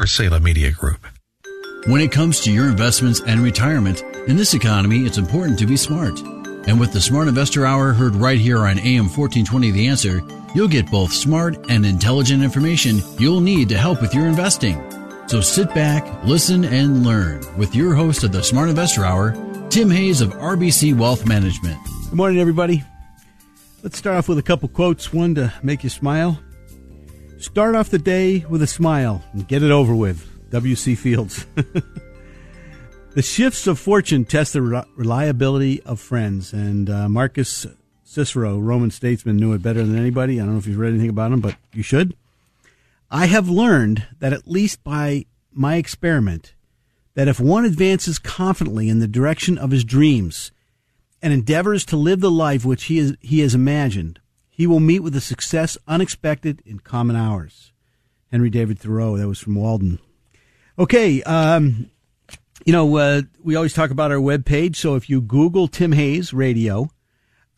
Or Salem Media Group. When it comes to your investments and retirement, in this economy, it's important to be smart. And with the Smart Investor Hour heard right here on AM 1420 The Answer, you'll get both smart and intelligent information you'll need to help with your investing. So sit back, listen, and learn with your host of the Smart Investor Hour, Tim Hayes of RBC Wealth Management. Good morning, everybody. Let's start off with a couple quotes, one to make you smile. Start off the day with a smile and get it over with. W.C. Fields. The shifts of fortune test the reliability of friends. And Marcus Cicero, Roman statesman, knew it better than anybody. I don't know if you've read anything about him, but you should. I have learned that, at least by my experiment, that if one advances confidently in the direction of his dreams and endeavors to live the life which he has imagined, he will meet with a success unexpected in common hours. Henry David Thoreau, that was from Walden. Okay, we always talk about our webpage, so if you Google Tim Hayes Radio,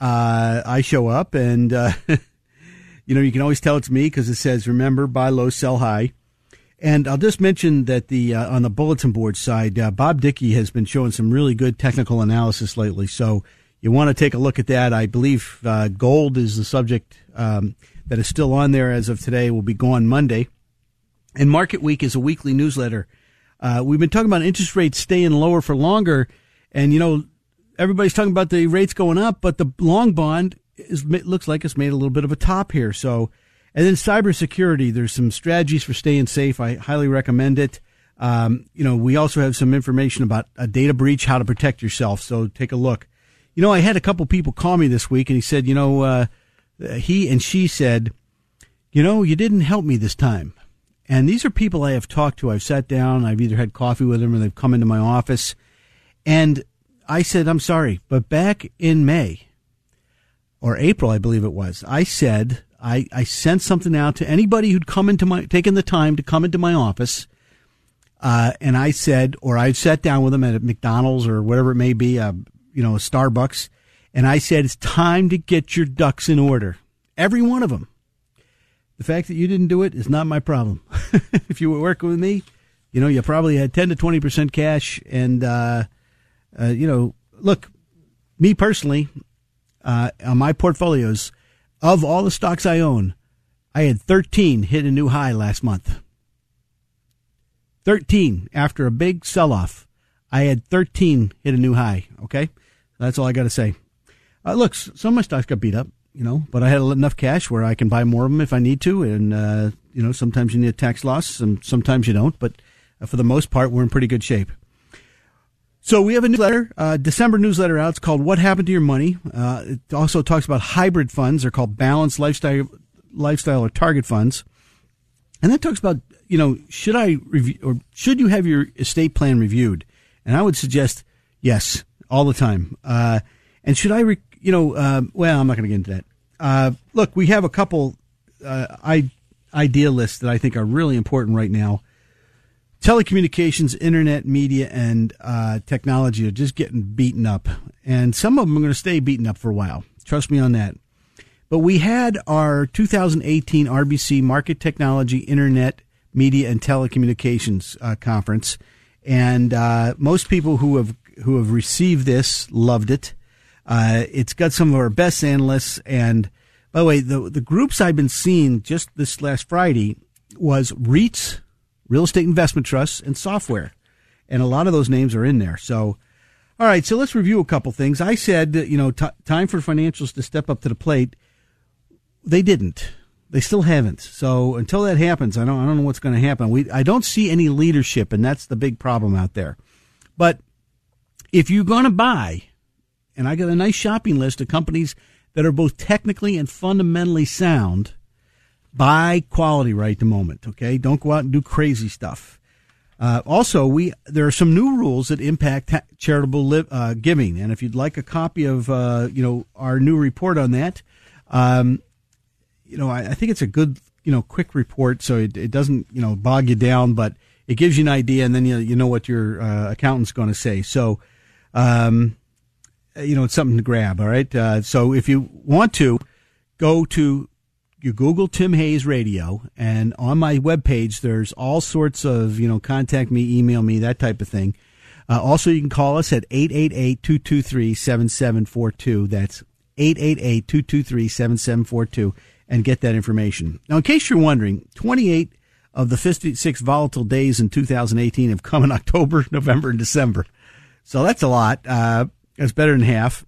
I show up, and, you can always tell it's me because it says, remember, buy low, sell high. And I'll just mention that on the bulletin board side, Bob Dickey has been showing some really good technical analysis lately, so you want to take a look at that. I believe gold is the subject that is still on there as of today, will be gone Monday. And Market Week is a weekly newsletter. We've been talking about interest rates staying lower for longer. And, everybody's talking about the rates going up, but the long bond looks like it's made a little bit of a top here. So, and then cybersecurity, there's some strategies for staying safe. I highly recommend it. We also have some information about a data breach, how to protect yourself. So take a look. I had a couple people call me this week, and he said, he and she said, you didn't help me this time. And these are people I have talked to. I've sat down. I've either had coffee with them or they've come into my office. And I said, I'm sorry, but back in May or April, I believe it was, I said, I sent something out to anybody who'd come into taken the time to come into my office. And I said, or I sat down with them at McDonald's or whatever it may be, a Starbucks. And I said, it's time to get your ducks in order. Every one of them. The fact that you didn't do it is not my problem. If you were working with me, you probably had 10 to 20% cash. And, look, me personally, on my portfolios, of all the stocks I own, I had 13 hit a new high last month. 13 after a big sell-off. I had 13 hit a new high. Okay. That's all I got to say. Look, some of my stocks got beat up, but I had enough cash where I can buy more of them if I need to. And, sometimes you need a tax loss and sometimes you don't. But for the most part, we're in pretty good shape. So we have a newsletter, December newsletter out. It's called What Happened to Your Money. It also talks about hybrid funds. They're called balanced lifestyle or target funds. And that talks about, should I review or should you have your estate plan reviewed? And I would suggest yes, all the time. And should I, I'm not going to get into that. Look, we have a couple idea lists that I think are really important right now. Telecommunications, internet, media, and technology are just getting beaten up. And some of them are going to stay beaten up for a while. Trust me on that. But we had our 2018 RBC Market Technology, Internet, Media, and Telecommunications conference. And most people who have received this loved it. It's got some of our best analysts. And by the way, the groups I've been seeing just this last Friday was REITs, real estate investment trusts, and software. And a lot of those names are in there. So, all right. So let's review a couple things. I said, time for financials to step up to the plate. They didn't. They still haven't. So until that happens, I don't know what's going to happen. I don't see any leadership, and that's the big problem out there. But if you're going to buy, and I got a nice shopping list of companies that are both technically and fundamentally sound, Buy quality right at the moment, okay? Don't go out and do crazy stuff. Also, there are some new rules that impact charitable giving, and if you'd like a copy of our new report on that, I think it's a good quick report, so it doesn't bog you down, but it gives you an idea, and then you know what your accountant's going to say. So, it's something to grab. All right. So if you want to you Google Tim Hayes Radio, and on my webpage, there's all sorts of, contact me, email me, that type of thing. Also, you can call us at 888-223-7742. That's 888-223-7742 and get that information. Now, in case you're wondering, 28 of the 56 volatile days in 2018 have come in October, November, and December. So that's a lot. That's better than half.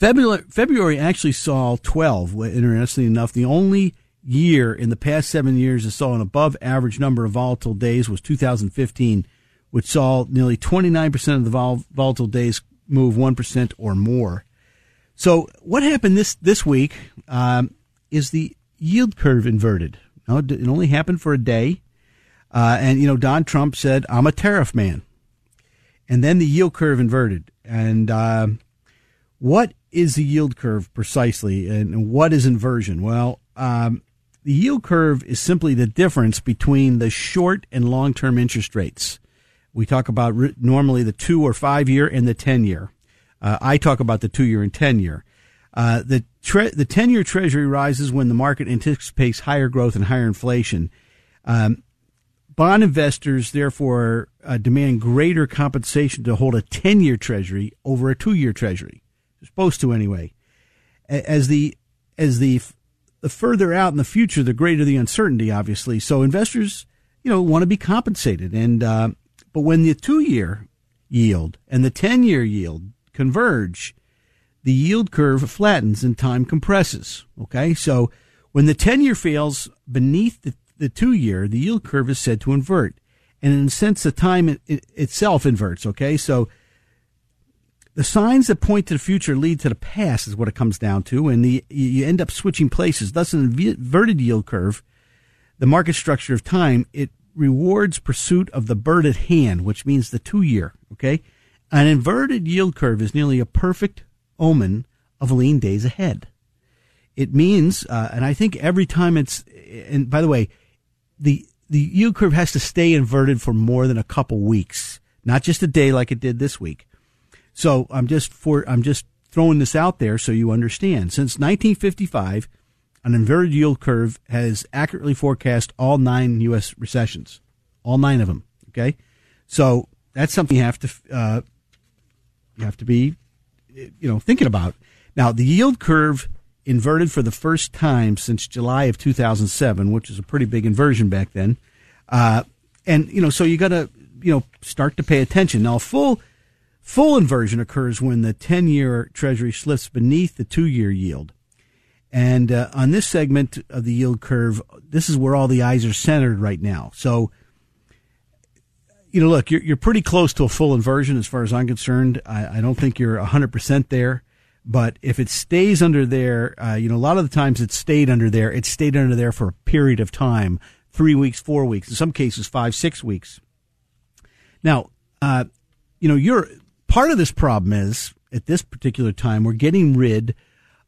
February actually saw 12, interestingly enough. The only year in the past 7 years that saw an above-average number of volatile days was 2015, which saw nearly 29% of the volatile days move 1% or more. So what happened this week is the yield curve inverted. Now, it only happened for a day. Don Trump said, I'm a tariff man. And then the yield curve inverted. And what is the yield curve precisely, and what is inversion? Well, the yield curve is simply the difference between the short and long-term interest rates. We talk about normally the 2 or 5 year and the 10 year. I talk about the 2 year and 10 year. The 10 year Treasury rises when the market anticipates higher growth and higher inflation. Bond investors, therefore, demand greater compensation to hold a 10-year Treasury over a 2-year Treasury. They're supposed to anyway. As the further out in the future, the greater the uncertainty, obviously. So investors, want to be compensated. And but when the 2-year yield and the 10-year yield converge, the yield curve flattens and time compresses. Okay, so when the 10-year fails beneath the 2 year, the yield curve is said to invert. And in a sense, the time itself inverts. Okay. So the signs that point to the future lead to the past is what it comes down to. And you end up switching places. Thus, an inverted yield curve, the market structure of time, it rewards pursuit of the bird at hand, which means the 2 year. Okay. An inverted yield curve is nearly a perfect omen of lean days ahead. It means, and I think every time and by the way, the yield curve has to stay inverted for more than a couple weeks, not just a day like it did this week. So I'm just throwing this out there so you understand. Since 1955, an inverted yield curve has accurately forecast all 9 U.S. recessions, all 9 of them. Okay, so that's something you have to be thinking about. Now the yield curve inverted for the first time since July of 2007, which is a pretty big inversion back then. So you got to, start to pay attention. Now, full inversion occurs when the 10-year Treasury slips beneath the 2-year yield. And on this segment of the yield curve, this is where all the eyes are centered right now. So, look, you're pretty close to a full inversion as far as I'm concerned. I don't think you're 100% there. But if it stays under there, a lot of the times it stayed under there for a period of time, 3 weeks, 4 weeks, in some cases 5, 6 weeks. Now, part of this problem is, at this particular time, we're getting rid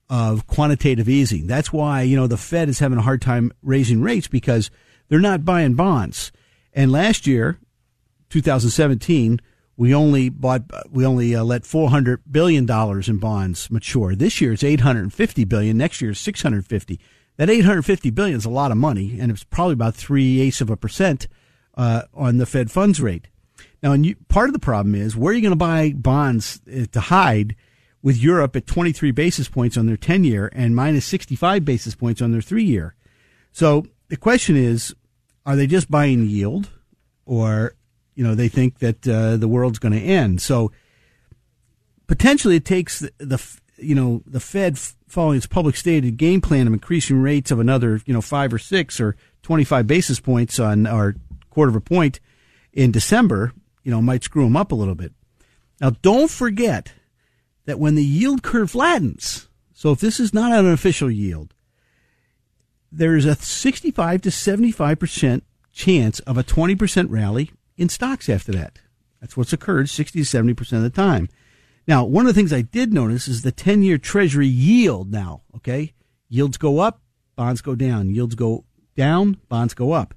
of quantitative easing. That's why, the Fed is having a hard time raising rates because they're not buying bonds. And last year, 2017, we only let $400 billion in bonds mature. This year it's $850 billion. Next year it's $650. That $850 billion is a lot of money, and it's probably about 0.3% on the Fed funds rate. Now, part of the problem is, where are you going to buy bonds to hide with Europe at 23 basis points on their 10-year and minus 65 basis points on their 3-year? So the question is, are they just buying yield, or they think that the world's going to end? So potentially it takes the Fed following its public stated game plan of increasing rates of another 5 or 6 or 25 basis points on our 1/4 point in December, might screw them up a little bit. Now, don't forget that when the yield curve flattens, so if this is not an official yield, there's a 65 to 75% chance of a 20% rally in stocks after that. That's what's occurred 60 to 70% of the time. Now, one of the things I did notice is the 10-year Treasury yield now, okay? Yields go up, bonds go down. Yields go down, bonds go up.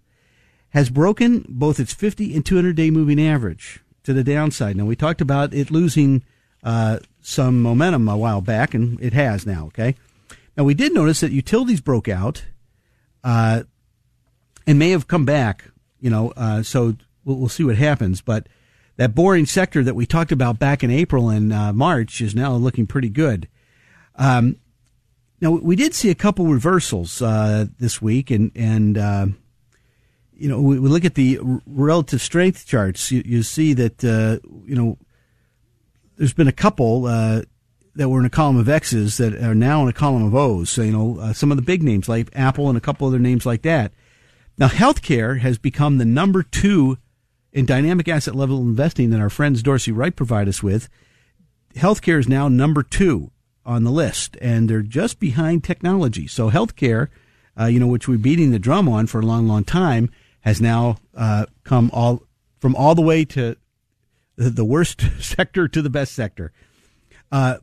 Has broken both its 50 and 200-day moving average to the downside. Now, we talked about it losing some momentum a while back, and it has now, okay? Now, we did notice that utilities broke out and may have come back, you know, so we'll see what happens, but that boring sector that we talked about back in April and March is now looking pretty good. Now, we did see a couple reversals this week, and you know, we look at the relative strength charts. You see that, you know, there's been a couple that were in a column of X's that are now in a column of O's. So, you know, some of the big names like Apple and a couple other names like that. Now, healthcare has become the number two in dynamic asset level investing that our friends Dorsey Wright provide us with. Healthcare is now number two on the list, and they're just behind technology. So healthcare, you know, which we're beating the drum on for a long, long time, has now come all the way to the worst sector to the best sector. I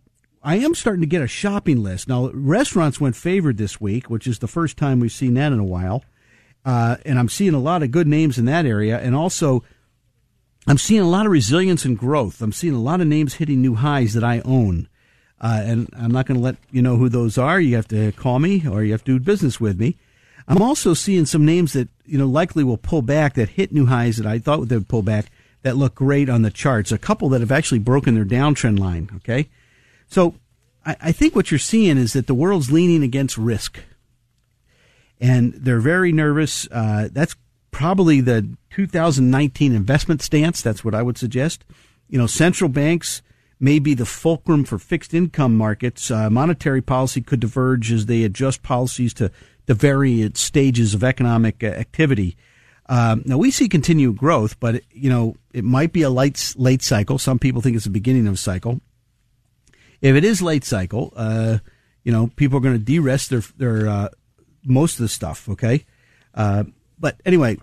am starting to get a shopping list. Now, restaurants went favored this week, which is the first time we've seen that in a while. And I'm seeing a lot of good names in that area. And also, I'm seeing a lot of resilience and growth. I'm seeing a lot of names hitting new highs that I own. And I'm not going to let you know who those are. You have to call me or you have to do business with me. I'm also seeing some names that, you know, likely will pull back, that hit new highs that I thought they would pull back, that look great on the charts. A couple that have actually broken their downtrend line, okay? So I think what you're seeing is that the world's leaning against risk, and they're very nervous. That's probably the 2019 investment stance. That's what I would suggest. You know, central banks may be the fulcrum for fixed income markets. Monetary policy could diverge as they adjust policies to the various stages of economic activity. Now, we see continued growth, but, you know, it might be a late cycle. Some people think it's the beginning of a cycle. If it is late cycle, you know, people are going to de-risk their most of the stuff, okay? But anyway,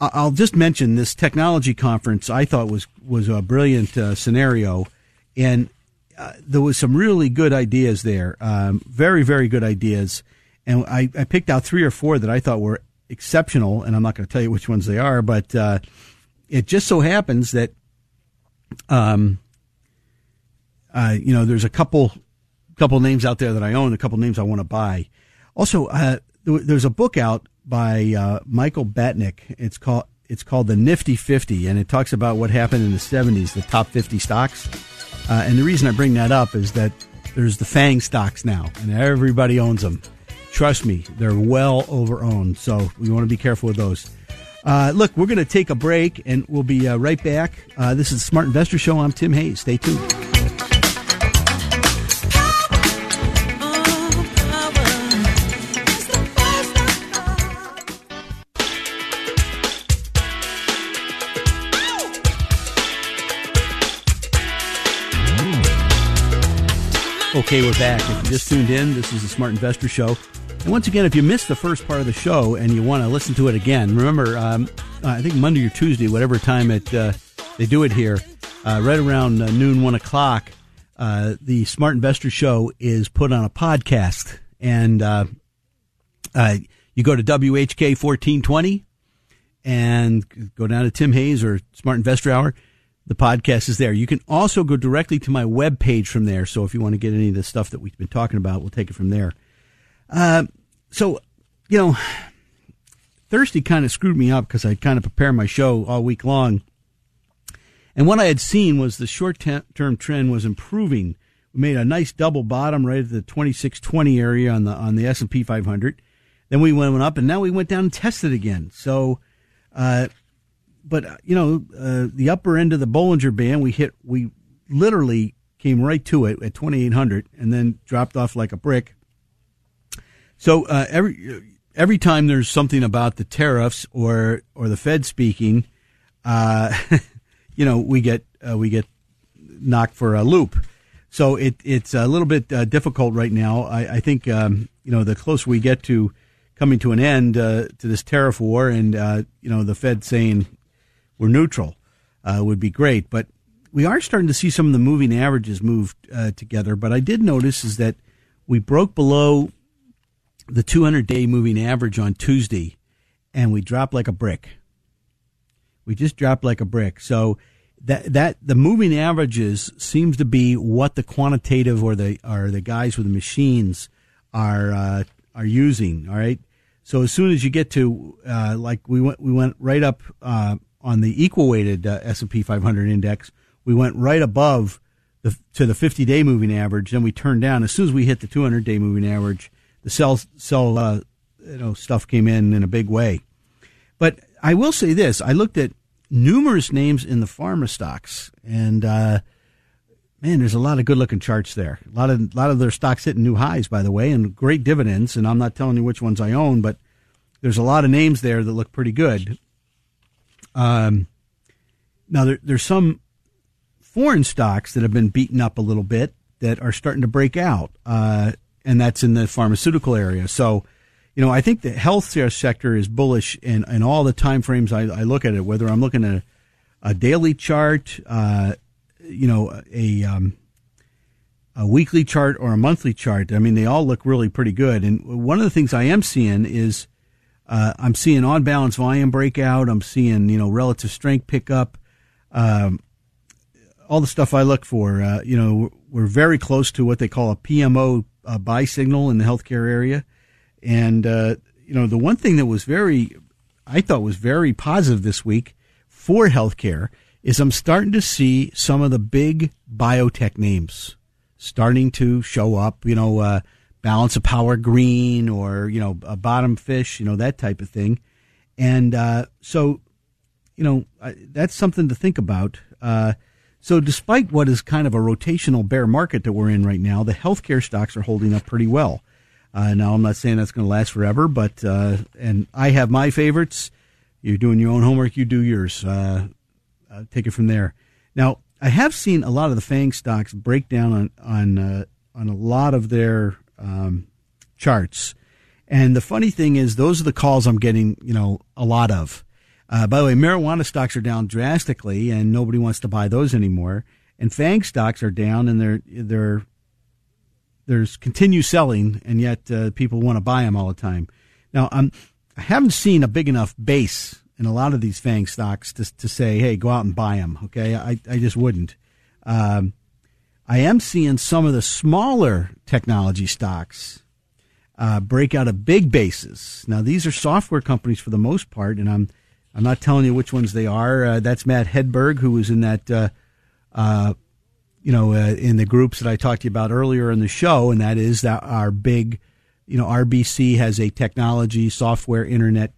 I'll just mention this technology conference I thought was a brilliant scenario, and there was some really good ideas there, very, very good ideas. And I picked out three or four that I thought were exceptional, and I'm not going to tell you which ones they are, but it just so happens that you know, there's a couple names out there that I own, a couple names I want to buy. Also, there's a book out by Michael Batnick. It's called The Nifty 50, and it talks about what happened in the 70s, the top 50 stocks. And the reason I bring that up is that there's the FANG stocks now, and everybody owns them. Trust me, they're well overowned, so we want to be careful with those. Look, we're going to take a break, and we'll be right back. This is the Smart Investor Show. I'm Tim Hayes. Stay tuned. Okay, we're back. If you just tuned in, this is the Smart Investor Show. And once again, if you missed the first part of the show and you want to listen to it again, remember, I think Monday or Tuesday, whatever time they do it here, right around noon, 1 o'clock, the Smart Investor Show is put on a podcast. And you go to WHK 1420 and go down to Tim Hayes or Smart Investor Hour. The podcast is there. You can also go directly to my webpage from there. So if you want to get any of the stuff that we've been talking about, we'll take it from there. So, you know, Thursday kind of screwed me up because I kind of prepared my show all week long. And what I had seen was the short-term trend was improving. We made a nice double bottom right at the 2620 area on the S&P 500. Then we went up, and now we went down and tested again. So, but, you know, the upper end of the Bollinger Band, we literally came right to it at 2,800 and then dropped off like a brick. So every time there's something about the tariffs or the Fed speaking, you know, we get knocked for a loop. So it's a little bit difficult right now. I think, you know, the closer we get to coming to an end to this tariff war, and you know, the Fed saying we're neutral would be great. But we are starting to see some of the moving averages move together. But I did notice is that we broke below the 200-day moving average on Tuesday, and we dropped like a brick. We just dropped like a brick. So that the moving averages seems to be what the quantitative or the guys with the machines are using. All right. So as soon as you get to like we went right up on the equal weighted S&P 500 index, we went right above to the 50-day moving average. Then we turned down as soon as we hit the 200-day moving average. The sell stuff came in a big way. But I will say this: I looked at numerous names in the pharma stocks, and man, there's a lot of good-looking charts there. A lot of their stocks hitting new highs, by the way, and great dividends. And I'm not telling you which ones I own, but there's a lot of names there that look pretty good. Now there's some foreign stocks that have been beaten up a little bit that are starting to break out, and that's in the pharmaceutical area. So, you know, I think the healthcare sector is bullish in all the time frames I look at it, whether I'm looking at a daily chart, you know, a weekly chart or a monthly chart. I mean, they all look really pretty good. And one of the things I am seeing is I'm seeing on balance volume breakout. I'm seeing, you know, relative strength pick up. All the stuff I look for, you know, we're very close to what they call a PMO buy signal in the healthcare area. And, you know, the one thing that was I thought was very positive this week for healthcare is I'm starting to see some of the big biotech names starting to show up, you know, Balance of Power Green or, you know, a Bottom Fish, you know, that type of thing. And so, you know, that's something to think about. So despite what is kind of a rotational bear market that we're in right now, the healthcare stocks are holding up pretty well. Now, I'm not saying that's going to last forever, but and I have my favorites. You're doing your own homework. You do yours. Take it from there. Now, I have seen a lot of the FANG stocks break down on a lot of their charts. And the funny thing is those are the calls I'm getting, you know, a lot of. By the way, marijuana stocks are down drastically, and nobody wants to buy those anymore. And FANG stocks are down, and they're there's continued selling, and yet people want to buy them all the time. Now, I haven't seen a big enough base in a lot of these FANG stocks to say, hey, go out and buy them, okay? I just wouldn't. I am seeing some of the smaller technology stocks break out of big bases. Now, these are software companies for the most part, and I'm not telling you which ones they are. That's Matt Hedberg, who was in that in the groups that I talked to you about earlier in the show, and that is that our big, you know, RBC has a technology, software, internet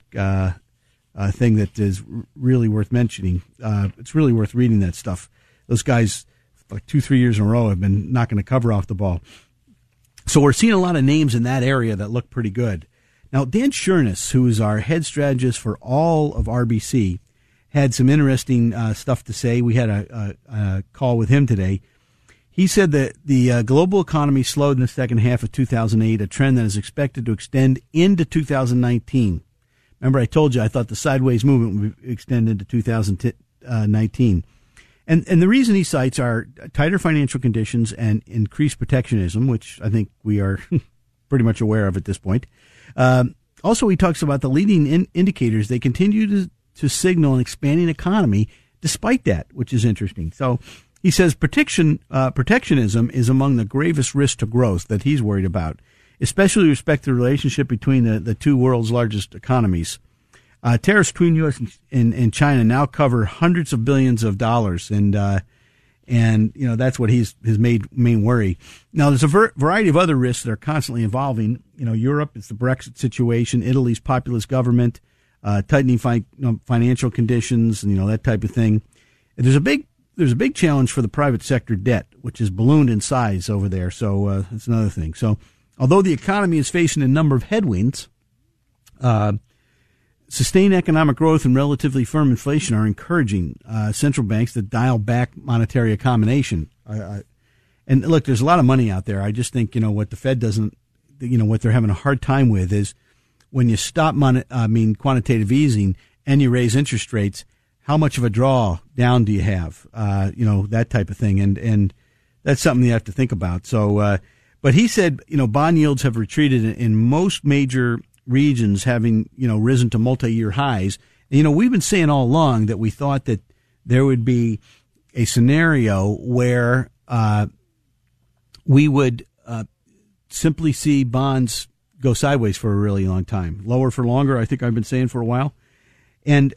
thing that is really worth mentioning. It's really worth reading that stuff. Those guys, like 2-3 years in a row, have been knocking the cover off the ball. So we're seeing a lot of names in that area that look pretty good. Now, Dan Shurness, who is our head strategist for all of RBC, had some interesting stuff to say. We had a call with him today. He said that the global economy slowed in the second half of 2008, a trend that is expected to extend into 2019. Remember, I told you I thought the sideways movement would extend into 2019. And the reason he cites are tighter financial conditions and increased protectionism, which I think we are pretty much aware of at this point. Also, he talks about the leading indicators. They continue to signal an expanding economy despite that, which is interesting. So he says protectionism is among the gravest risks to growth that he's worried about, especially with respect to the relationship between the two world's largest economies. Tariffs between U.S. and China now cover hundreds of billions of dollars, and you know that's what his main worry. Now, there's a variety of other risks that are constantly evolving. You know, Europe, it's the Brexit situation, Italy's populist government, tightening financial conditions, and you know that type of thing. And there's a big challenge for the private sector debt, which has ballooned in size over there. So that's another thing. So although the economy is facing a number of headwinds, sustained economic growth and relatively firm inflation are encouraging central banks to dial back monetary accommodation. And look, there's a lot of money out there. I just think, you know, what the Fed doesn't, you know, what they're having a hard time with is when you stop quantitative easing and you raise interest rates, how much of a draw down do you have? That type of thing. And that's something you have to think about. So, but he said, bond yields have retreated in most major regions, having, risen to multi-year highs. And, we've been saying all along that we thought that there would be a scenario where, we would, simply see bonds go sideways for a really long time, lower for longer. I think I've been saying for a while. And,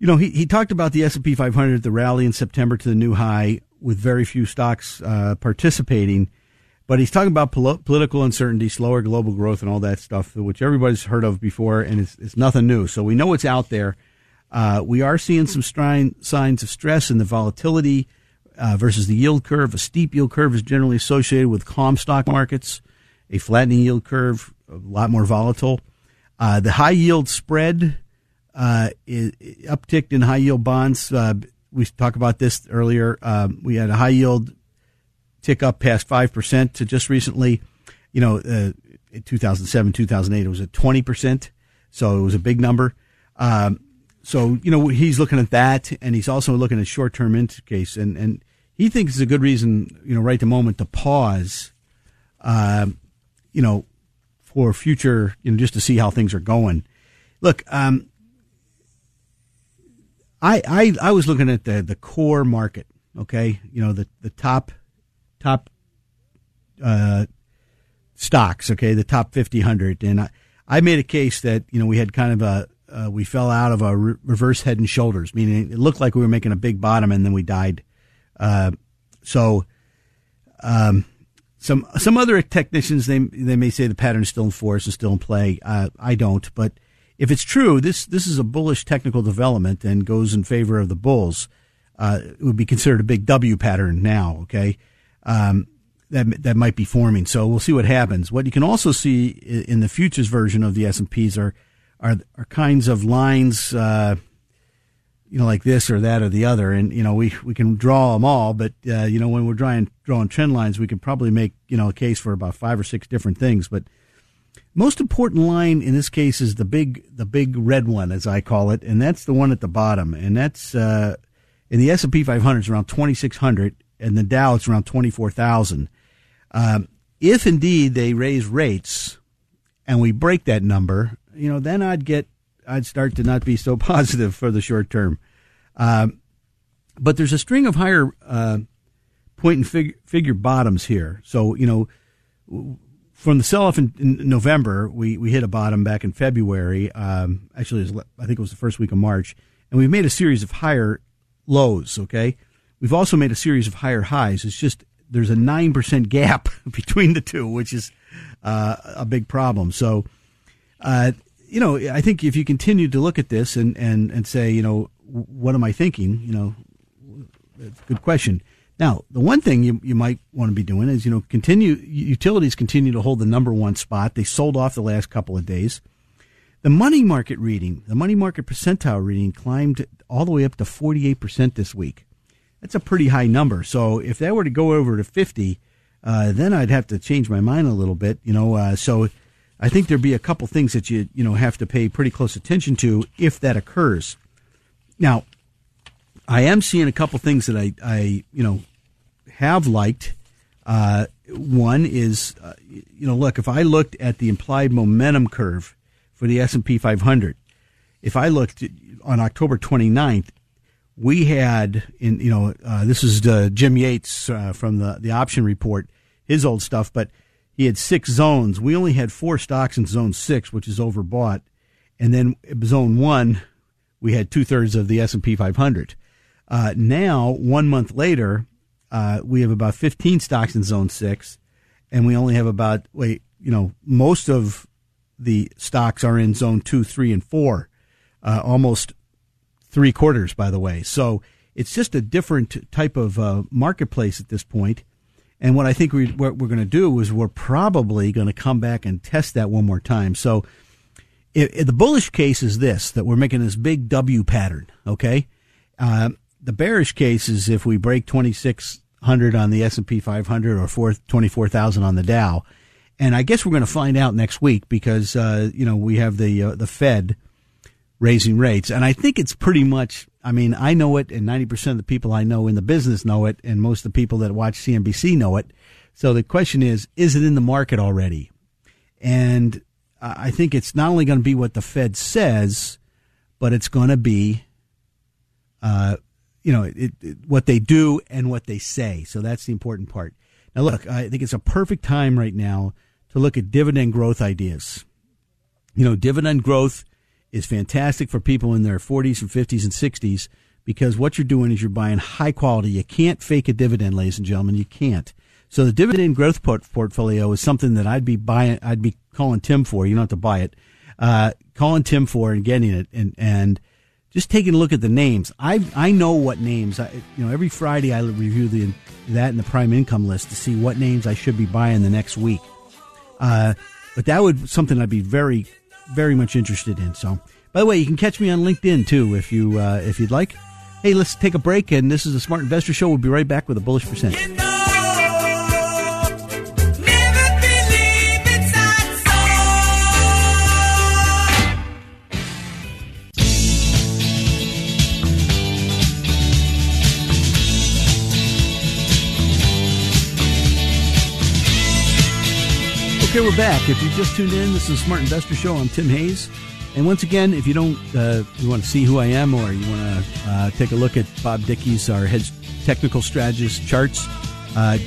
he talked about the S&P 500, the rally in September to the new high with very few stocks participating. But he's talking about political uncertainty, slower global growth, and all that stuff, which everybody's heard of before, and it's nothing new. So we know it's out there. We are seeing some signs of stress in the volatility versus the yield curve. A steep yield curve is generally associated with calm stock markets. A flattening yield curve, a lot more volatile. The high yield spread upticked in high yield bonds. We talked about this earlier. We had a high yield tick up past 5% to just recently. In 2007, 2008, it was at 20%. So it was a big number. So he's looking at that, and he's also looking at short-term interest case. And he thinks it's a good reason, right at the moment to pause, for future, just to see how things are going. Look, I was looking at the core market, okay? The top stocks, okay, the top 50, 100. And I made a case that, we had kind of we fell out of a reverse head and shoulders, meaning it looked like we were making a big bottom and then we died. Some other technicians, they may say the pattern is still in force and still in play. I don't, but if it's true, this is a bullish technical development and goes in favor of the bulls. It would be considered a big W pattern now, okay? That might be forming. So we'll see what happens. What you can also see in the futures version of the S&Ps are kinds of lines, like this or that or the other. And, we can draw them all, but, when we're drawing trend lines, we can probably make, a case for about 5 or 6 different things. But most important line in this case is the big red one, as I call it. And that's the one at the bottom. And that's, in the S&P 500 is around 2,600 and the Dow it's around 24,000. If indeed they raise rates and we break that number, then I'd start to not be so positive for the short term. But there's a string of higher point and figure bottoms here. So, from the sell-off in November, we hit a bottom back in February. I think it was the first week of March. And we've made a series of higher lows, okay? We've also made a series of higher highs. It's just there's a 9% gap between the two, which is a big problem. So, I think if you continue to look at this and say, what am I thinking? It's a good question. Now, the one thing you might want to be doing is, utilities continue to hold the number one spot. They sold off the last couple of days. The money market percentile reading climbed all the way up to 48% this week. That's a pretty high number. So if that were to go over to 50, then I'd have to change my mind a little bit, so I think there'd be a couple things that you have to pay pretty close attention to if that occurs. Now, I am seeing a couple things that I have liked. One is, look, if I looked at the implied momentum curve for the S&P 500, if I looked on October 29th, we had this is Jim Yates from the option report, his old stuff, but he had 6 zones. We only had 4 stocks in zone 6, which is overbought. And then zone 1, we had 2/3 of the S&P 500. Now, 1 month later, we have about 15 stocks in zone 6, and we only have most of the stocks are in zone 2, 3, and 4, almost 3/4, by the way. So it's just a different type of marketplace at this point. And what I think what we're going to do is we're probably going to come back and test that one more time. So the bullish case is this, that we're making this big W pattern, okay? The bearish case is if we break 2,600 on the S&P 500 or 24,000 on the Dow, And I guess we're going to find out next week because, you know, we have the Fed raising rates. And I think it's pretty much, I mean, I know it, and 90% of the people I know in the business know it, and most of the people that watch CNBC know it. So the question is it in the market already? And I think it's not only going to be what the Fed says, but it's going to be, you know, what they do and what they say. So that's the important part. Now, look, I think it's a perfect time right now to look at dividend growth ideas. You know, dividend growth is fantastic for people in their 40s and 50s and 60s because what you're doing is you're buying high quality. You can't fake a dividend, ladies and gentlemen. You can't. So the dividend growth portfolio is something that I'd be buying. I'd be calling Tim for. You don't have to buy it. Calling Tim for and getting it and just taking a look at the names. I know what names. You know, every Friday I review that and the prime income list to see what names I should be buying the next week. But that would something I'd be very, very much interested in. So, by the way, you can catch me on LinkedIn too if you'd like. Hey, let's take a break. And this is the Smart Investor Show. We'll be right back with a bullish percent. Okay, we're back. If you just tuned in, this is the Smart Investor Show. I'm Tim Hayes. And once again, if you don't, you want to see who I am or you want to take a look at Bob Dickey's, our head technical strategist charts,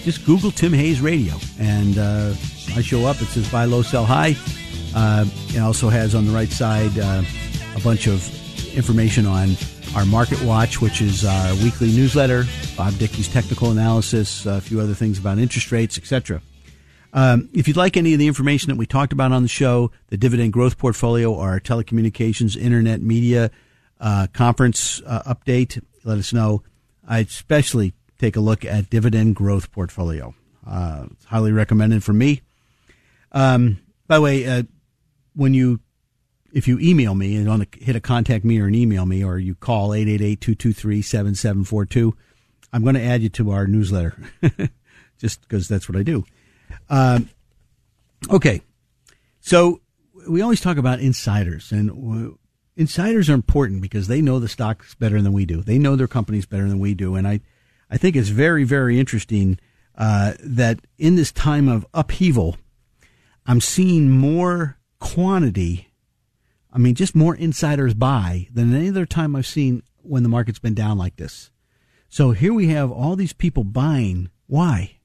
just Google Tim Hayes Radio. And I show up. It says buy low, sell high. It also has on the right side a bunch of information on our Market Watch, which is our weekly newsletter, Bob Dickey's technical analysis, a few other things about interest rates, etc. If you'd like any of the information that we talked about on the show, the dividend growth portfolio, our telecommunications, internet, media, conference update, let us know. I'd especially take a look at dividend growth portfolio. It's highly recommended for me. By the way, if you email me and hit a contact me or an email me, or you call 888-223-7742, I'm going to add you to our newsletter just because that's what I do. Okay, so we always talk about insiders, and insiders are important because they know the stocks better than we do. They know their companies better than we do, and I think it's very, very interesting that in this time of upheaval, I'm seeing more quantity, I mean, just more insiders buy than any other time I've seen when the market's been down like this. So here we have all these people buying. Why?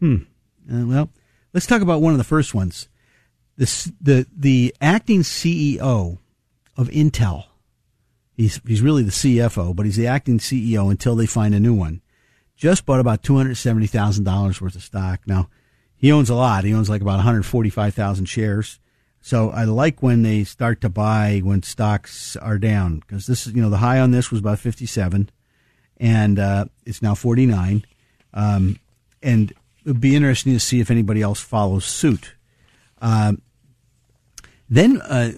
Well, let's talk about one of the first ones. The acting CEO of Intel. He's really the CFO, but he's the acting CEO until they find a new one. Just bought about $270,000 worth of stock. Now, he owns a lot. He owns like about 145,000 shares. So I like when they start to buy when stocks are down because this is, you know, the high on this was about 57 and it's now 49. And it would be interesting to see if anybody else follows suit. Then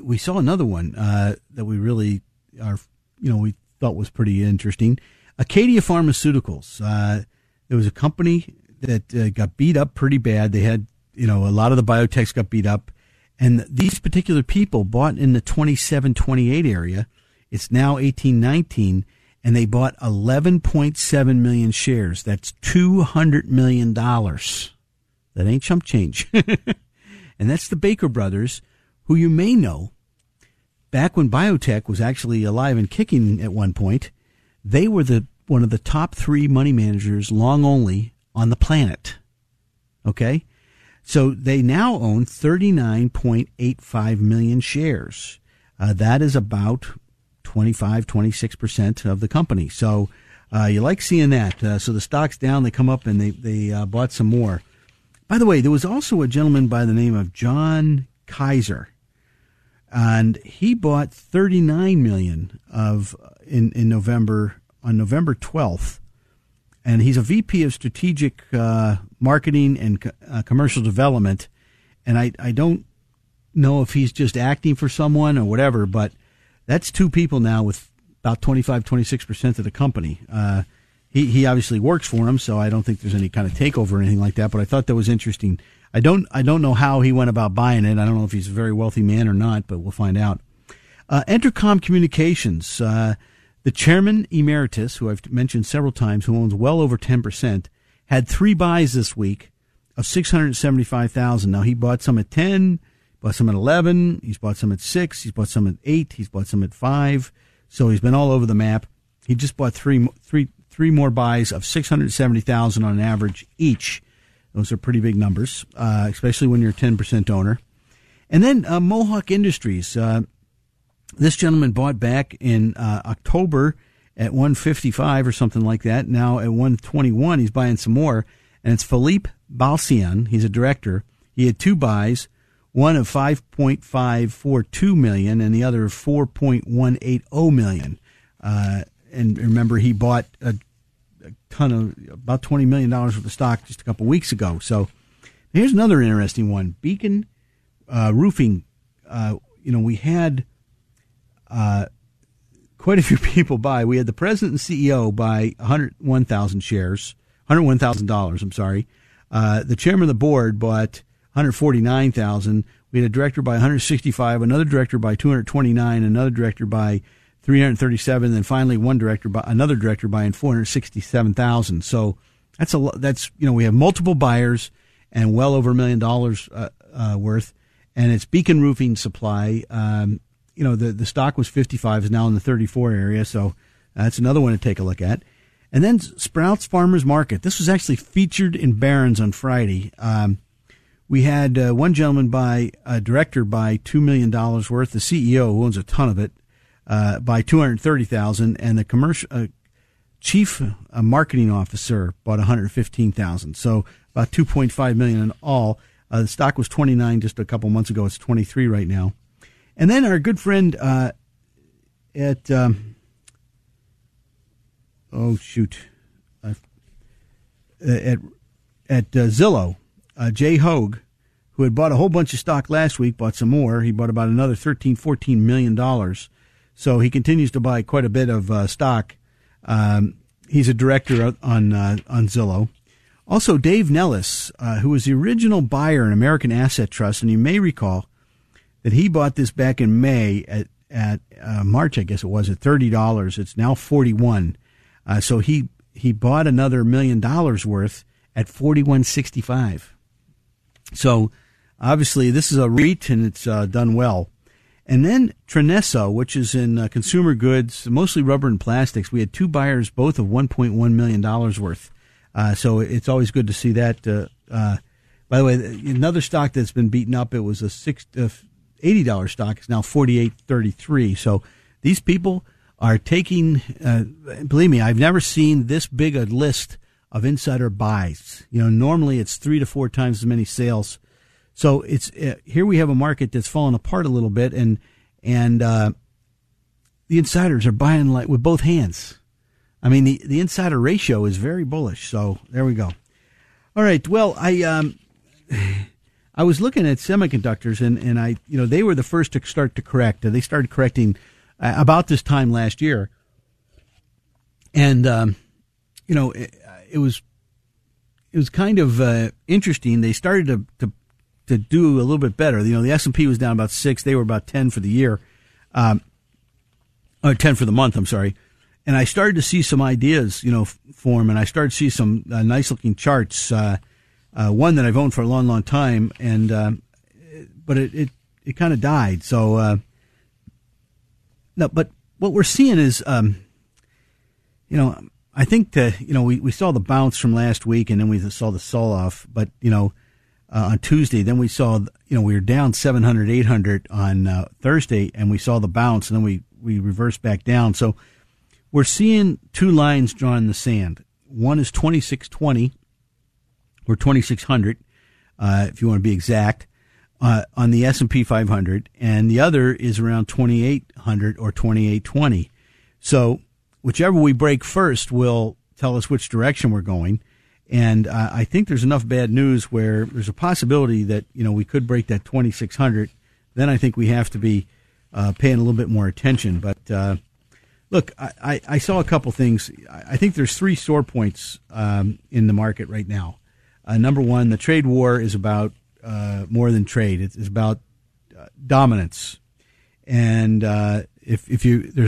we saw another one that we really are, you know, we thought was pretty interesting. Acadia Pharmaceuticals. There was a company that got beat up pretty bad. They had, you know, a lot of the biotechs got beat up. And these particular people bought in the 27, 28 area. It's now 18, 19. And they bought 11.7 million shares. That's $200 million. That ain't chump change. And that's the Baker Brothers, who you may know, back when biotech was actually alive and kicking at one point, they were one of the top three money managers, long only, on the planet. Okay? So they now own 39.85 million shares. That is about 26% of the company. So you like seeing that. So the stock's down, they come up, and they bought some more. By the way, there was also a gentleman by the name of John Kaiser, and he bought 39 million in November, on November 12th. And he's a VP of Strategic Marketing and Commercial Development. And I don't know if he's just acting for someone or whatever, but that's two people now with about 25, 26% of the company. He obviously works for him, so I don't think there's any kind of takeover or anything like that, but I thought that was interesting. I don't know how he went about buying it. I don't know if he's a very wealthy man or not, but we'll find out. Entercom Communications, the chairman emeritus, who I've mentioned several times, who owns well over 10%, had three buys this week of $675,000. Now, he bought some at 10, bought some at 11, he's bought some at 6, he's bought some at 8, he's bought some at 5. So he's been all over the map. He just bought three more buys of $670,000 on average each. Those are pretty big numbers, especially when you're a 10% owner. And then Mohawk Industries. This gentleman bought back in October at 155 or something like that. Now at 121, he's buying some more. And it's Philippe Balcian. He's a director. He had two buys, one of $5.542 million and the other of $4.180 million. And remember, he bought a ton of about $20 million worth of stock just a couple weeks ago. So here's another interesting one. Beacon Roofing. We had quite a few people buy. We had the president and CEO buy 101,000 shares, $101,000, I'm sorry. The chairman of the board bought 149,000. We had a director buy 165, another director buy 229, another director buy 337, and then finally another director buying 467,000. So that's we have multiple buyers and well over $1 million worth, and it's Beacon Roofing Supply. The stock was 55, is now in the 34 area, so that's another one to take a look at. And then Sprouts Farmers Market. This was actually featured in Barron's on Friday. We had one gentleman buy $2 million worth. The CEO, who owns a ton of it, by 230,000, and the chief marketing officer bought 115,000. So about 2.5 million in all. The stock was 29 just a couple months ago. It's 23 right now. And then our good friend at Zillow, Jay Hoag, who had bought a whole bunch of stock last week, bought some more. He bought about another $14 million. So he continues to buy quite a bit of stock. He's a director on Zillow. Also, Dave Nellis, who was the original buyer in American Asset Trust, and you may recall that he bought this back in May at March, I guess it was, at $30. It's now $41. So he bought another $1 million worth at $41.65. So obviously this is a REIT and it's done well. And then Trinseo, which is in consumer goods, mostly rubber and plastics. We had two buyers, both of $1.1 million worth. So it's always good to see that. By the way, another stock that's been beaten up, it was a $80 stock. It's now $48.33. So these people are taking, believe me, I've never seen this big a list of insider buys. Normally it's 3 to 4 times as many sales. So it's here we have a market that's fallen apart a little bit, and the insiders are buying like with both hands. I mean, the insider ratio is very bullish. So there we go. All right. Well, I was looking at semiconductors, and they were the first to start to correct. They started correcting about this time last year, and it was kind of interesting. They started to do a little bit better. The S&P was down about 6. They were about 10 for the year, or 10 for the month, I'm sorry. And I started to see some ideas, form, and I started to see some nice-looking charts, one that I've owned for a long, long time, but it kind of died. So, no, but what we're seeing is, I think we saw the bounce from last week, and then we saw the sell-off, but, on Tuesday, then we saw, we were down 700, 800 on Thursday, and we saw the bounce, and then we reversed back down. So we're seeing two lines drawn in the sand. One is 2620 or 2600, if you want to be exact, on the S&P 500, and the other is around 2800 or 2820. So whichever we break first will tell us which direction we're going. And I think there's enough bad news where there's a possibility that, we could break that 2,600. Then I think we have to be paying a little bit more attention. But look, I saw a couple things. I think there's three sore points in the market right now. Number one, the trade war is about more than trade. It's about dominance. And there's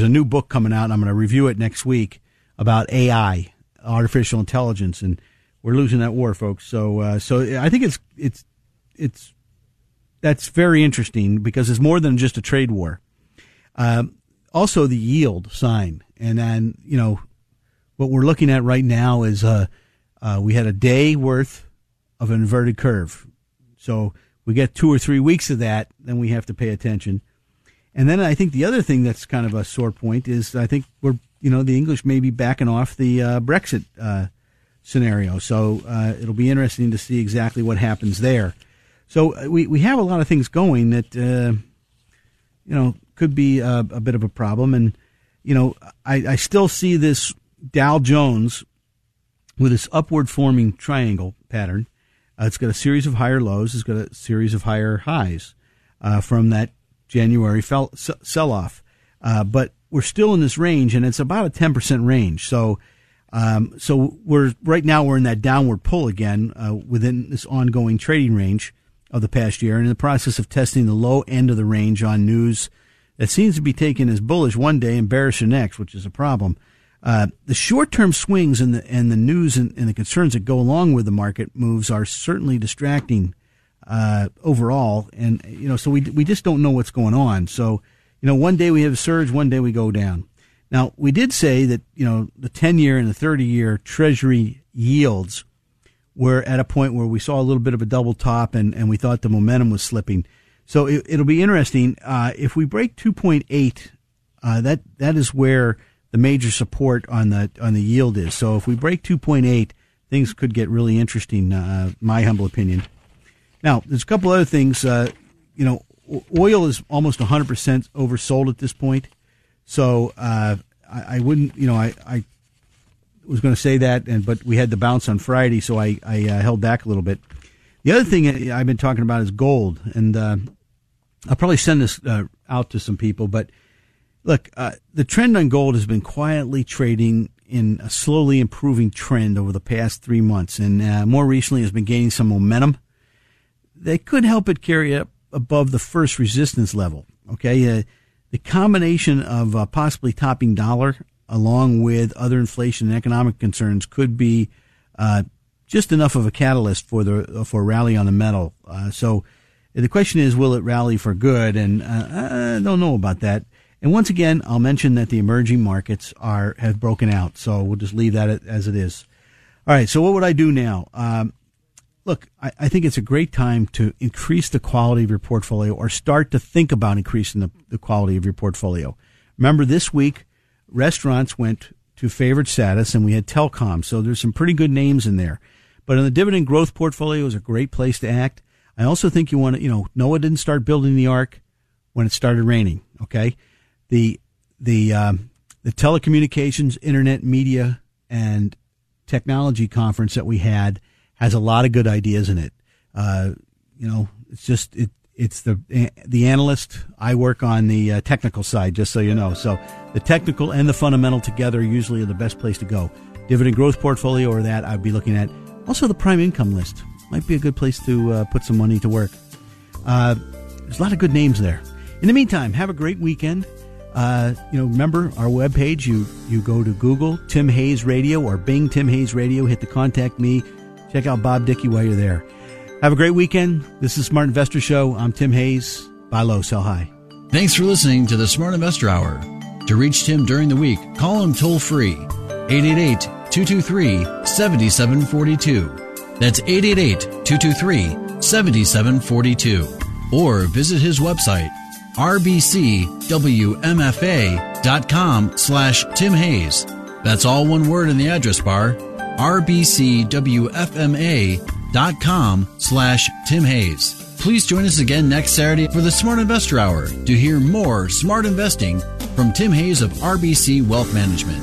a new book coming out, and I'm going to review it next week about AI, artificial intelligence, and we're losing that war, folks. So I think it's that's very interesting because it's more than just a trade war. Also, the yield sign, and then what we're looking at right now is we had a day worth of inverted curve, so we get 2 or 3 weeks of that, then we have to pay attention. And then I think the other thing that's kind of a sore point is I think we're, the English may be backing off the Brexit scenario. So it'll be interesting to see exactly what happens there. So we have a lot of things going that, could be a bit of a problem. And, I still see this Dow Jones with this upward forming triangle pattern. It's got a series of higher lows. It's got a series of higher highs from that January sell-off. But we're still in this range, and it's about a 10% range. So we're right now in that downward pull again within this ongoing trading range of the past year, and in the process of testing the low end of the range on news that seems to be taken as bullish one day and bearish the next, which is a problem. The short-term swings in the news and the concerns that go along with the market moves are certainly distracting overall, and so we just don't know what's going on. So one day we have a surge, one day we go down. Now we did say that the 10-year and the 30-year Treasury yields were at a point where we saw a little bit of a double top, and we thought the momentum was slipping. So it'll be interesting if we break 2.8. That is where the major support on the yield is. So if we break 2.8, things could get really interesting. My humble opinion. Now, there's a couple other things. Oil is almost 100% oversold at this point. So I wouldn't, I was going to say that, but we had the bounce on Friday, so I held back a little bit. The other thing I've been talking about is gold, and I'll probably send this out to some people. But look, the trend on gold has been quietly trading in a slowly improving trend over the past 3 months, and more recently has been gaining some momentum. They could help it carry up above the first resistance level. Okay, the combination of possibly topping dollar along with other inflation and economic concerns could be just enough of a catalyst for a rally on the metal. So the question is, will it rally for good? And I don't know about that. And once again, I'll mention that the emerging markets have broken out. So we'll just leave that as it is. All right. So what would I do now? Look, I think it's a great time to increase the quality of your portfolio, or start to think about increasing the quality of your portfolio. Remember, this week, restaurants went to favored status, and we had Telcom, so there's some pretty good names in there. But in the dividend growth portfolio is a great place to act. I also think you want to, Noah didn't start building the ark when it started raining, okay? The telecommunications, internet, media, and technology conference that we had has a lot of good ideas in it. It's just, it's the analyst. I work on the technical side, just so you know. So the technical and the fundamental together usually are the best place to go. Dividend growth portfolio, or that I'd be looking at. Also the prime income list might be a good place to put some money to work. There's a lot of good names there. In the meantime, have a great weekend. Remember our webpage, you go to Google, Tim Hayes Radio, or Bing Tim Hayes Radio, hit the contact me. Check out Bob Dickey while you're there. Have a great weekend. This is Smart Investor Show. I'm Tim Hayes. Buy low, sell high. Thanks for listening to the Smart Investor Hour. To reach Tim during the week, call him toll free, 888-223-7742. That's 888-223-7742. Or visit his website, rbcwmfa.com/Tim Hayes. That's all one word in the address bar. rbcwmfa.com/Tim Hayes. Please join us again next Saturday for the Smart Investor Hour to hear more smart investing from Tim Hayes of RBC Wealth Management.